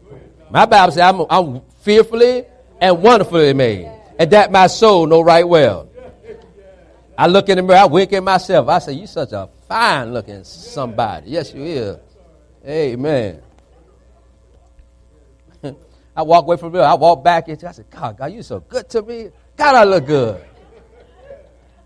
My Bible says I'm, I'm fearfully and wonderfully made, and that my soul know right well. I look in the mirror, I wink at myself. I say, you such a fine-looking somebody. Yes, you is. Amen. I walk away from the mirror. I walk back. And I say, God, God, you so good to me. God, I look good.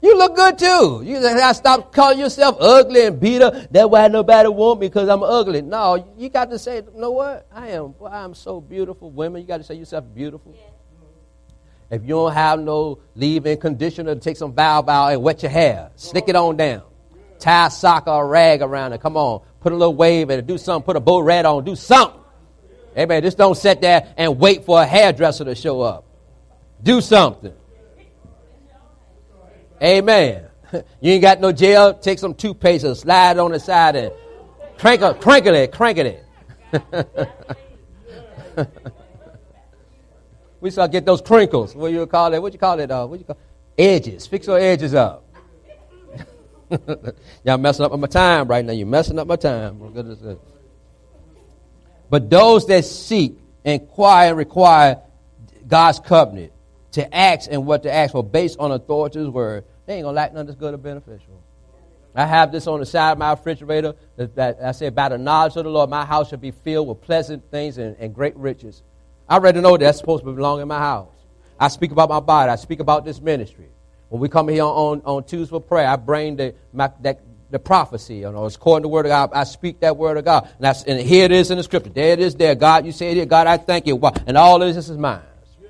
You look good, too. You gotta stop calling yourself ugly and beat up. That's why nobody want me, because I'm ugly. No, you got to say, you know what? I am, boy, I am so beautiful. Women, you got to say yourself beautiful. Yeah. If you don't have no leave-in conditioner, take some valve out and wet your hair. Slick it on down. Tie a sock or a rag around it. Come on. Put a little wave in it. Do something. Put a bow red on. Do something. Amen. Just don't sit there and wait for a hairdresser to show up. Do something. Amen. You ain't got no gel? Take some toothpaste and slide it on the side and crank it, crank it, crank it. We start get those crinkles. What you call it? What you call it? Uh, what you call edges? Fix your edges up. Y'all messing up my time right now. You messing up my time. But those that seek, inquire, and require God's covenant to ask and what to ask for based on authority's word, they ain't gonna lack nothing that's good or beneficial. I have this on the side of my refrigerator that, that I said, by the knowledge of the Lord, my house shall be filled with pleasant things and, and great riches. I already know that's supposed to belong in my house. I speak about my body. I speak about this ministry. When we come here on, on, on Tuesday for prayer, I bring the my, that, the prophecy. You know, it's according to the word of God. I speak that word of God. And, I, and here it is in the scripture. There it is there. God, you say it here. God, I thank you. And all this, this is mine. Yeah.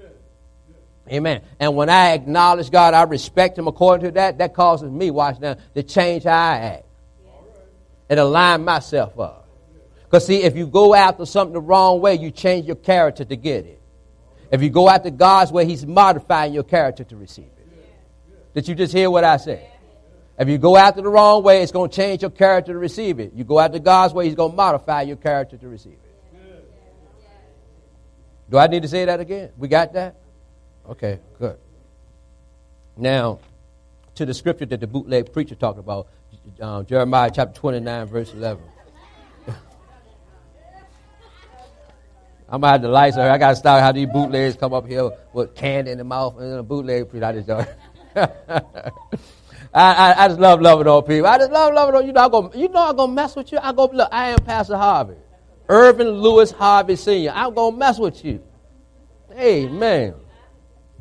Yeah. Amen. And when I acknowledge God, I respect him according to that. That causes me, watch now, to change how I act. Yeah. And align myself up. Because, see, if you go after something the wrong way, you change your character to get it. If you go after God's way, he's modifying your character to receive it. Did you just hear what I said? If you go after the wrong way, it's going to change your character to receive it. You go after God's way, he's going to modify your character to receive it. Good. Do I need to say that again? We got that? Okay, good. Now, to the scripture that the bootleg preacher talked about, uh, Jeremiah chapter twenty-nine, verse eleven. I'm going to have to license her. I got to stop how these bootlegs come up here with candy in the mouth and then a bootleg preacher. I just don't. I, I, I just love loving on people. I just love loving on you. Know, gonna, you know I'm going to mess with you. I go, look, I am Pastor Harvey. Irvin Lewis Harvey Senior I'm going to mess with you. Amen.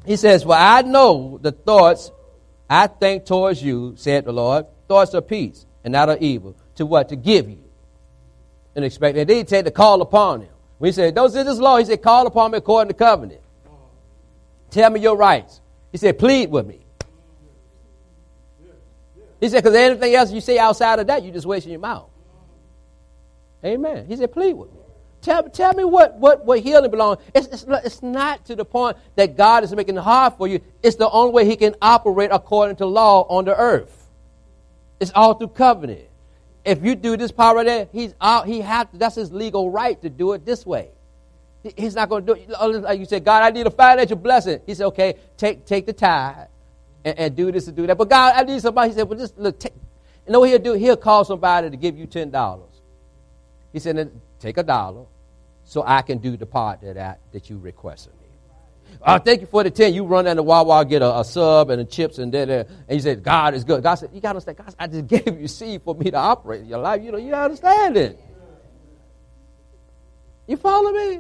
He says, "For I know the thoughts I think towards you, said the Lord, thoughts of peace and not of evil." To what? To give you an expectation. And they take the call upon him. We said, those is his law. He said, call upon me according to covenant. Tell me your rights. He said, plead with me. He said, because anything else you say outside of that, you're just wasting your mouth. Amen. He said, plead with me. Tell, tell me what, what, what healing belongs. It's, it's, it's not to the point that God is making it hard for you. It's the only way he can operate according to law on the earth. It's all through covenant. If you do this part right there, he's out, he has to, that's his legal right to do it this way. He, he's not going to do it. Like you said, God, I need a financial blessing. He said, okay, take take the tithe and, and do this and do that. But God, I need somebody. He said, well, just look, take. You know what he'll do? He'll call somebody to give you ten dollars. He said, take a dollar so I can do the part of that that you requested me. I'll thank you for the ten. You run down to Wawa, get a, a sub and a chips and da-da. And you said, God is good. God said, you got to understand, God, I just gave you seed for me to operate in your life. You know, you understand it. You follow me?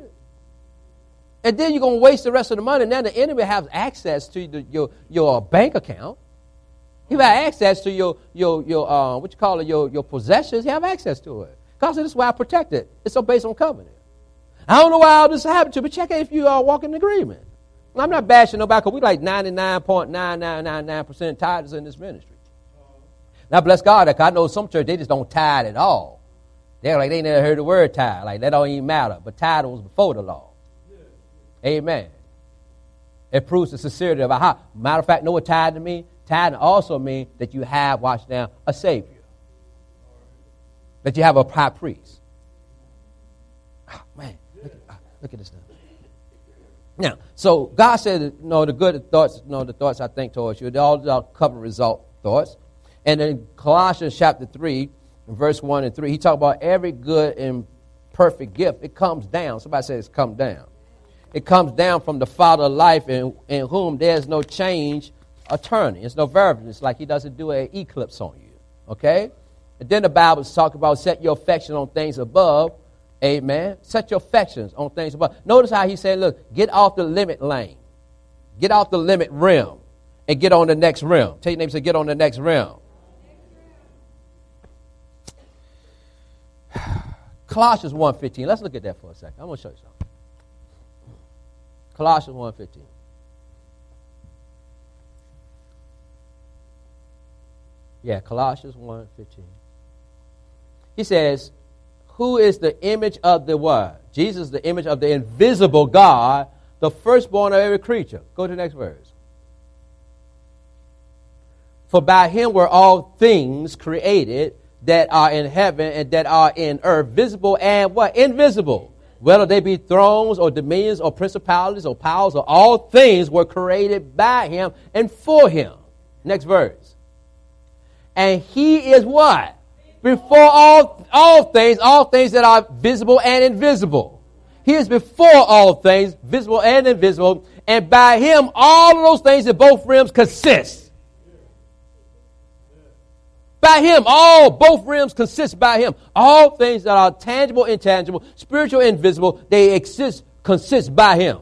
And then you're going to waste the rest of the money. Now the enemy has access to the, your, your bank account. He has access to your, your, your uh, what you call it, your, your possessions. He has access to it. God said, this is why I protect it. It's so based on covenant. I don't know why all this happened to you, but check out if you are walking in agreement. I'm not bashing nobody because we like ninety-nine point nine nine nine nine percent tithers in this ministry. Now, bless God, because I know some church, they just don't tithe at all. They're like, they never heard the word tithe. Like, that don't even matter. But tithe was before the law. Yeah. Amen. It proves the sincerity of our heart. Matter of fact, know what tithe means? Tithe also means that you have, watch now, a Savior. That you have a high priest. Oh, man, look at, look at this now. Now, so God said, you know, the good thoughts, you know, the thoughts I think towards you, they all are cover result thoughts. And in Colossians chapter three, verse one and three, he talked about every good and perfect gift. It comes down. Somebody says it's come down. It comes down from the Father of life in, in whom there's no change or turning. It's no variableness. It's like he doesn't do an eclipse on you. Okay? And then the Bible's talking about set your affection on things above. Amen. Set your affections on things above. Notice how he said, look, get off the limit lane. Get off the limit realm and get on the next realm. Tell your neighbor, say, get on the next realm. Colossians one fifteen. Let's look at that for a second. I'm going to show you something. Colossians one fifteen. Yeah, Colossians one fifteen. He says, who is the image of the what? Jesus, the image of the invisible God, the firstborn of every creature. Go to the next verse. For by him were all things created that are in heaven and that are in earth, visible and what? Invisible. Whether they be thrones or dominions or principalities or powers, or all things were created by him and for him. Next verse. And he is what? Before all all things, all things that are visible and invisible. He is before all things, visible and invisible. And by him, all of those things in both realms consist. By him, all, both realms consist by him. All things that are tangible, intangible, spiritual, invisible, they exist, consist by him.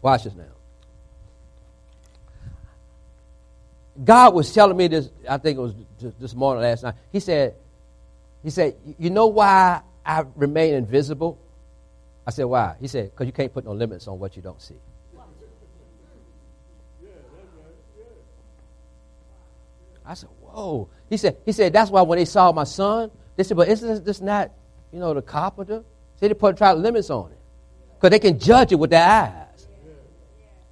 Watch this now. God was telling me this, I think it was this morning, last night. He said, he said, you know why I remain invisible? I said, why? He said, because you can't put no limits on what you don't see. I said, whoa. He said, he said, that's why when they saw my son, they said, but isn't this not, you know, the carpenter? See, they put try limits on it. Because they can judge it with their eyes.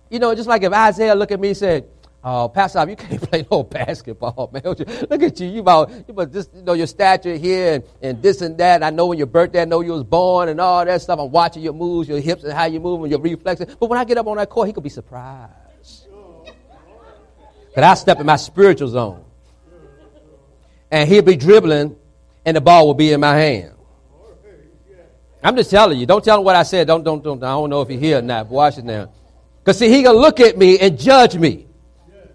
You know, just like if Isaiah looked at me and said, Oh, Pastor, you can't play no basketball, man. Look at you. You about, you about just, you know, your stature here and, and this and that. I know when your birthday, I know you was born and all that stuff. I'm watching your moves, your hips and how you move and your reflexes. But when I get up on that court, he could be surprised. Because I step in my spiritual zone. And he'll be dribbling and the ball will be in my hand. I'm just telling you. Don't tell him what I said. Don't, don't, don't. I don't know if he's here or not. But watch it now. Because see, he going to look at me and judge me.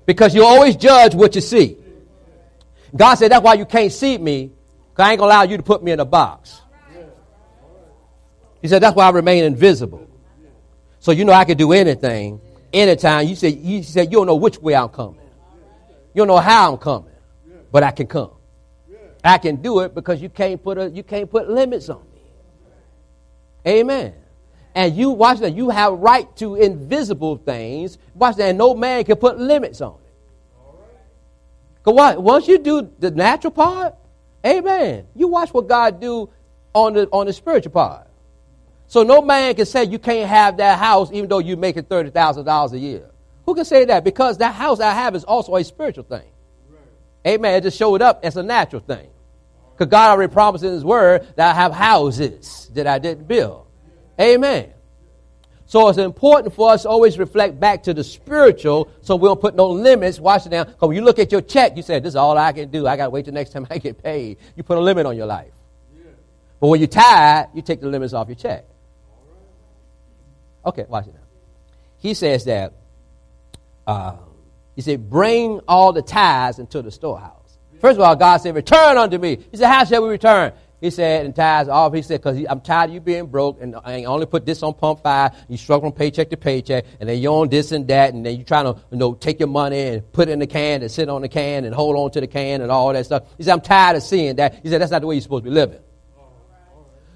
Because you always judge what you see. God said, that's why you can't see me, because I ain't going to allow you to put me in a box. He said, that's why I remain invisible. So you know I can do anything, anytime. You said, you said, you don't know which way I'm coming. You don't know how I'm coming, but I can come. I can do it because you can't put a, you can't put limits on me. Amen. And you, watch that, you have right to invisible things. Watch that, and no man can put limits on it. Because once you do the natural part, amen, you watch what God do on the on the spiritual part. So no man can say you can't have that house even though you're making thirty thousand dollars a year. Who can say that? Because that house I have is also a spiritual thing. Amen, it just showed up as a natural thing. Because God already promised in his word that I have houses that I didn't build. Amen. So it's important for us to always reflect back to the spiritual so we don't put no limits. Watch it now. Because when you look at your check, you say, this is all I can do. I got to wait till next time I get paid. You put a limit on your life. Yeah. But when you're tired, you take the limits off your check. Okay, watch it now. He says that, uh, he said, bring all the tithes into the storehouse. Yeah. First of all, God said, return unto me. He said, how shall we return? He said, and tithes off. He said, because I'm tired of you being broke, and I only put this on pump five. You struggle from paycheck to paycheck, and then you own this and that, and then you're trying to, you know, take your money and put it in the can and sit on the can and hold on to the can and all that stuff. He said, I'm tired of seeing that. He said, that's not the way you're supposed to be living.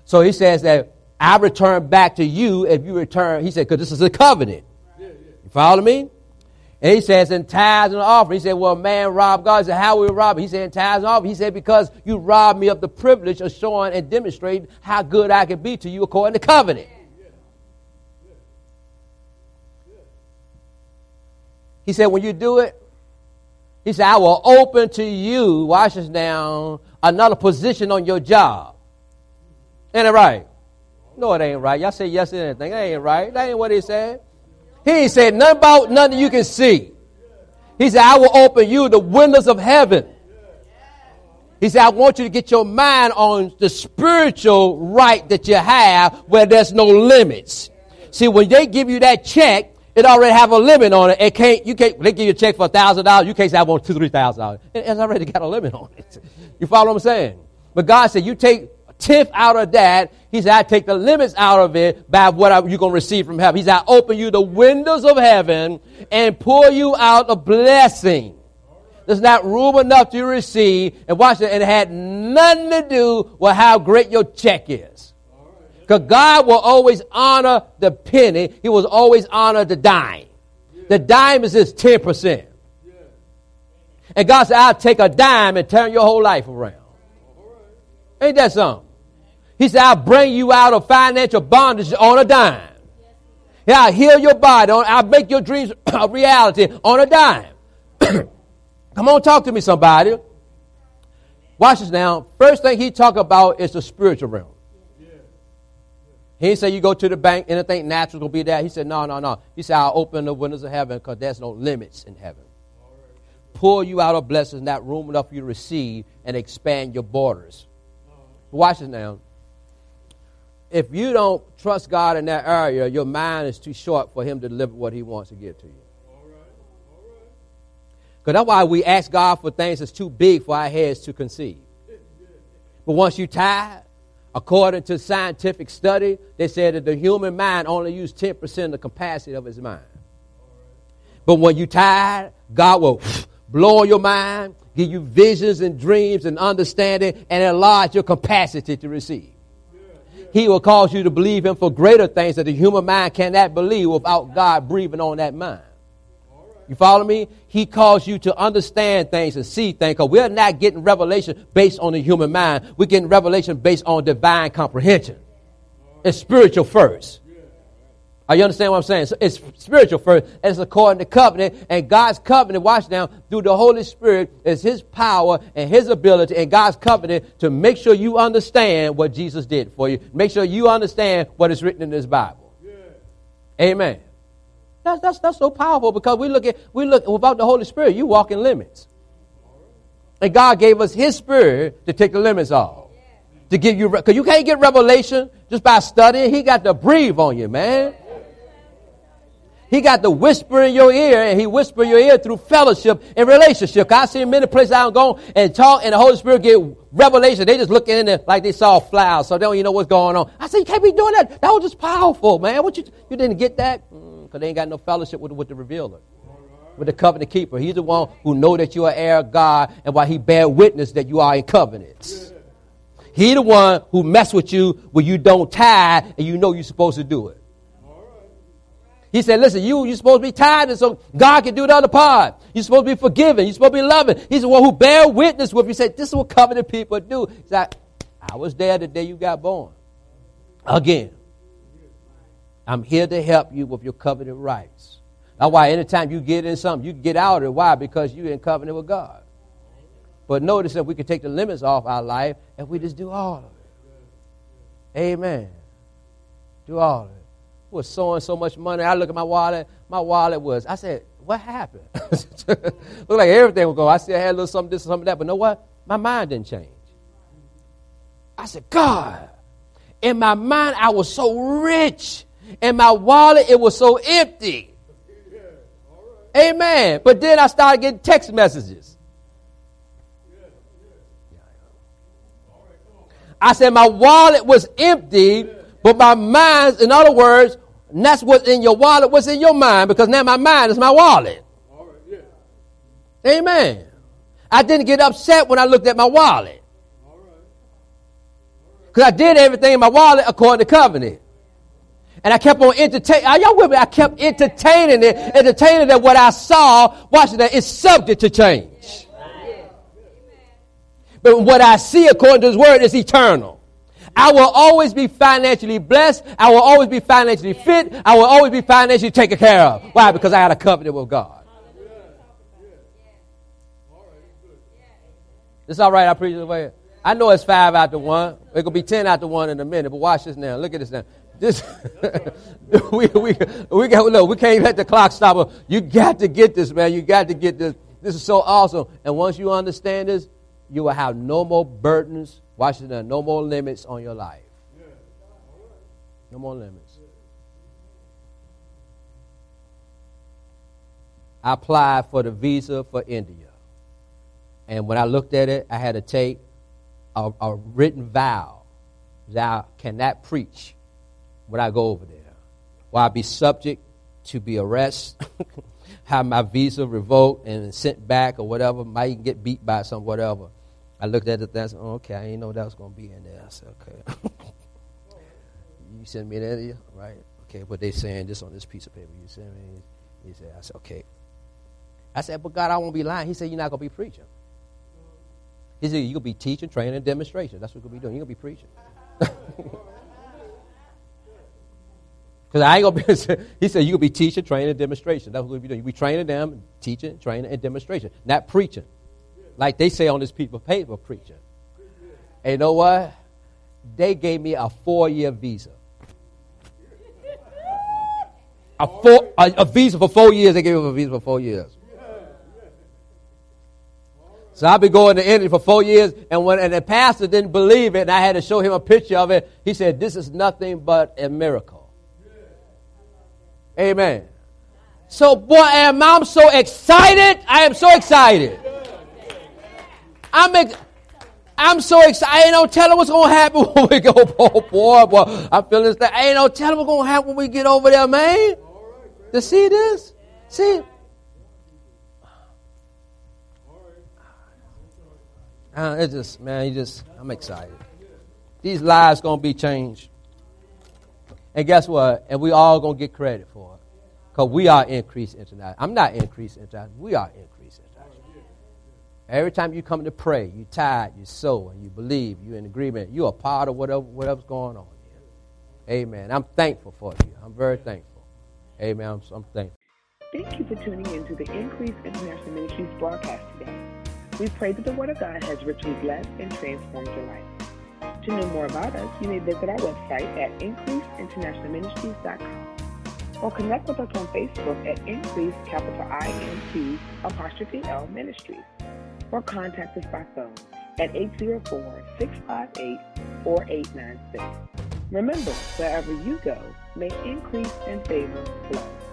So he says that I return back to you if you return. He said, because this is a covenant. You follow me? And he says, in tithes and offering. He said, well, man robbed God. He said, how will we rob him? He said, in tithes and offering. He said, because you robbed me of the privilege of showing and demonstrating how good I can be to you according to covenant. Yeah. Yeah. Yeah. He said, when you do it, he said, I will open to you, watch this now, another position on your job. Ain't it right? No, it ain't right. Y'all say yes to anything. That ain't right. That ain't what he said. He ain't said nothing about nothing you can see. He said, I will open you the windows of heaven. He said, I want you to get your mind on the spiritual right that you have where there's no limits. See, when they give you that check, it already have a limit on it. It can't, you can't, they give you a check for one thousand dollars. You can't say, I want two thousand dollars, three thousand dollars. It's already got a limit on it. You follow what I'm saying? But God said, you take tenth out of that. He said, I take the limits out of it by what you're going to receive from heaven. He said, I open you the windows of heaven and pour you out a blessing. There's not room enough to receive. And watch it. And it had nothing to do with how great your check is. Because God will always honor the penny. He will always honor the dime. The dime is just ten percent. And God said, I'll take a dime and turn your whole life around. Ain't that something? He said, I'll bring you out of financial bondage on a dime. Yeah, I'll heal your body. On, I'll make your dreams a reality on a dime. Come on, talk to me, somebody. Watch this now. First thing he talk about is the spiritual realm. He didn't say you go to the bank, anything natural will be there. He said, no, no, no. He said, I'll open the windows of heaven because there's no limits in heaven. Pour you out of blessings, not room enough for you to receive and expand your borders. Watch this now. If you don't trust God in that area, your mind is too short for him to deliver what he wants to give to you. Because that's why we ask God for things that's too big for our heads to conceive. But once you're tired, according to scientific study, they said that the human mind only uses ten percent of the capacity of his mind. But when you're tired, God will blow your mind, give you visions and dreams and understanding, and enlarge your capacity to receive. He will cause you to believe him for greater things that the human mind cannot believe without God breathing on that mind. You follow me? He calls you to understand things and see things, because we're not getting revelation based on the human mind. We're getting revelation based on divine comprehension. It's spiritual first. Are you understand what I'm saying? So it's spiritual first. It's according to covenant, and God's covenant, watch now, through the Holy Spirit is his power and his ability and God's covenant to make sure you understand what Jesus did for you. Make sure you understand what is written in this Bible. Yeah. Amen. That's, that's, that's so powerful because we look at, we look without the Holy Spirit, you walk in limits. And God gave us his spirit to take the limits off. Yeah. To give you, because you can't get revelation just by studying. He got to breathe on you, man. He got to whisper in your ear, and he whisper in your ear through fellowship and relationship. I've seen many places I've gone and talk, and the Holy Spirit get revelation. They just look in there like they saw flowers, so they don't even know what's going on. I said, you can't be doing that. That was just powerful, man. What you you didn't get that? Because mm, they ain't got no fellowship with, with the revealer, with the covenant keeper. He's the one who know that you are heir of God, and why he bear witness that you are in covenants. Yeah. He the one who mess with you when you don't tithe, and you know you're supposed to do it. He said, listen, you, you're supposed to be tithing so God can do the other part. You're supposed to be forgiving. You're supposed to be loving. He's the one who bear witness with you. He said, this is what covenant people do. He's like, I was there the day you got born. Again, I'm here to help you with your covenant rights. That's why anytime you get in something, you get out of it. Why? Because you're in covenant with God. But notice that we can take the limits off our life and we just do all of it. Amen. Do all of it. Was sowing so much money. I look at my wallet. My wallet was, I said, what happened? Looked like everything was going. I still had a little something, this, something, that. But know what? My mind didn't change. I said, God, in my mind, I was so rich. In my wallet, it was so empty. Yeah, right. Amen. But then I started getting text messages. Yeah, yeah. All right, come on, man. I said, my wallet was empty. Yeah. But my mind, in other words, that's what's in your wallet, what's in your mind, because now my mind is my wallet. All right, yeah. Amen. I didn't get upset when I looked at my wallet. Because I did everything in my wallet according to covenant. And I kept on entertaining. Are y'all with me? I kept entertaining it, entertaining that what I saw, watching that, it's subject to change. But what I see according to his word is eternal. I will always be financially blessed. I will always be financially fit. I will always be financially taken care of. Why? Because I had a covenant with God. It's all right. I preach the way. I know it's five out to one. It could be ten out to one in a minute. But watch this now. Look at this now. This we we we got look. We can't let the clock stop. You got to get this, man. You got to get this. This is so awesome. And once you understand this, you will have no more burdens. Watch it now. No more limits on your life. No more limits. I applied for the visa for India. And when I looked at it, I had to take a, a written vow that I cannot preach when I go over there. Where I'll be subject to be arrested, have my visa revoked and sent back or whatever. Might even get beat by some whatever. I looked at it, that's oh, okay, I didn't know that was going to be in there. I said, okay. You send me that, yeah, right? Okay, but they saying this on this piece of paper. You send me? He said, I said, okay. I said, but God, I won't be lying. He said, you're not going to be preaching. He said, you're going to be teaching, training, and demonstration. That's what you're going to be doing. You're going to be preaching. Because I ain't going to be, he said, you're going to be teaching, training, and demonstration. That's what you're going to be doing. You'll be training them, teaching, training, and demonstration, not preaching. Like they say on this piece of paper, preacher. And you know what? They gave me a four-year visa. A four, a, a visa for four years. They gave me a visa for four years. So I've been going to India for four years, and when and the pastor didn't believe it, and I had to show him a picture of it, he said, this is nothing but a miracle. Amen. So, boy, am I so excited. I am so excited. I'm, ex- I'm so excited. I ain't no telling what's going to happen when we go. Oh, boy, boy. I'm feeling this thing. I ain't no telling what's going to happen when we get over there, man. To see this? See? Uh, it's just, man, you just, I'm excited. These lives going to be changed. And guess what? And we all going to get credit for it. Because we are Increase International. I'm not Increase International. We are Increase International. Every time you come to pray, you tithe, you sow, and you believe, you're in agreement. You are part of whatever whatever's going on here. Amen. I'm thankful for you. I'm very thankful. Amen. I'm, I'm thankful. Thank you for tuning in to the Increase International Ministries broadcast today. We pray that the Word of God has richly blessed and transformed your life. To know more about us, you may visit our website at increase international ministries dot com or connect with us on Facebook at Increase, capital I N C, apostrophe L, Ministries, or contact us by phone at eight zero four, six five eight, four eight nine six. Remember, wherever you go, may increase and favor flow.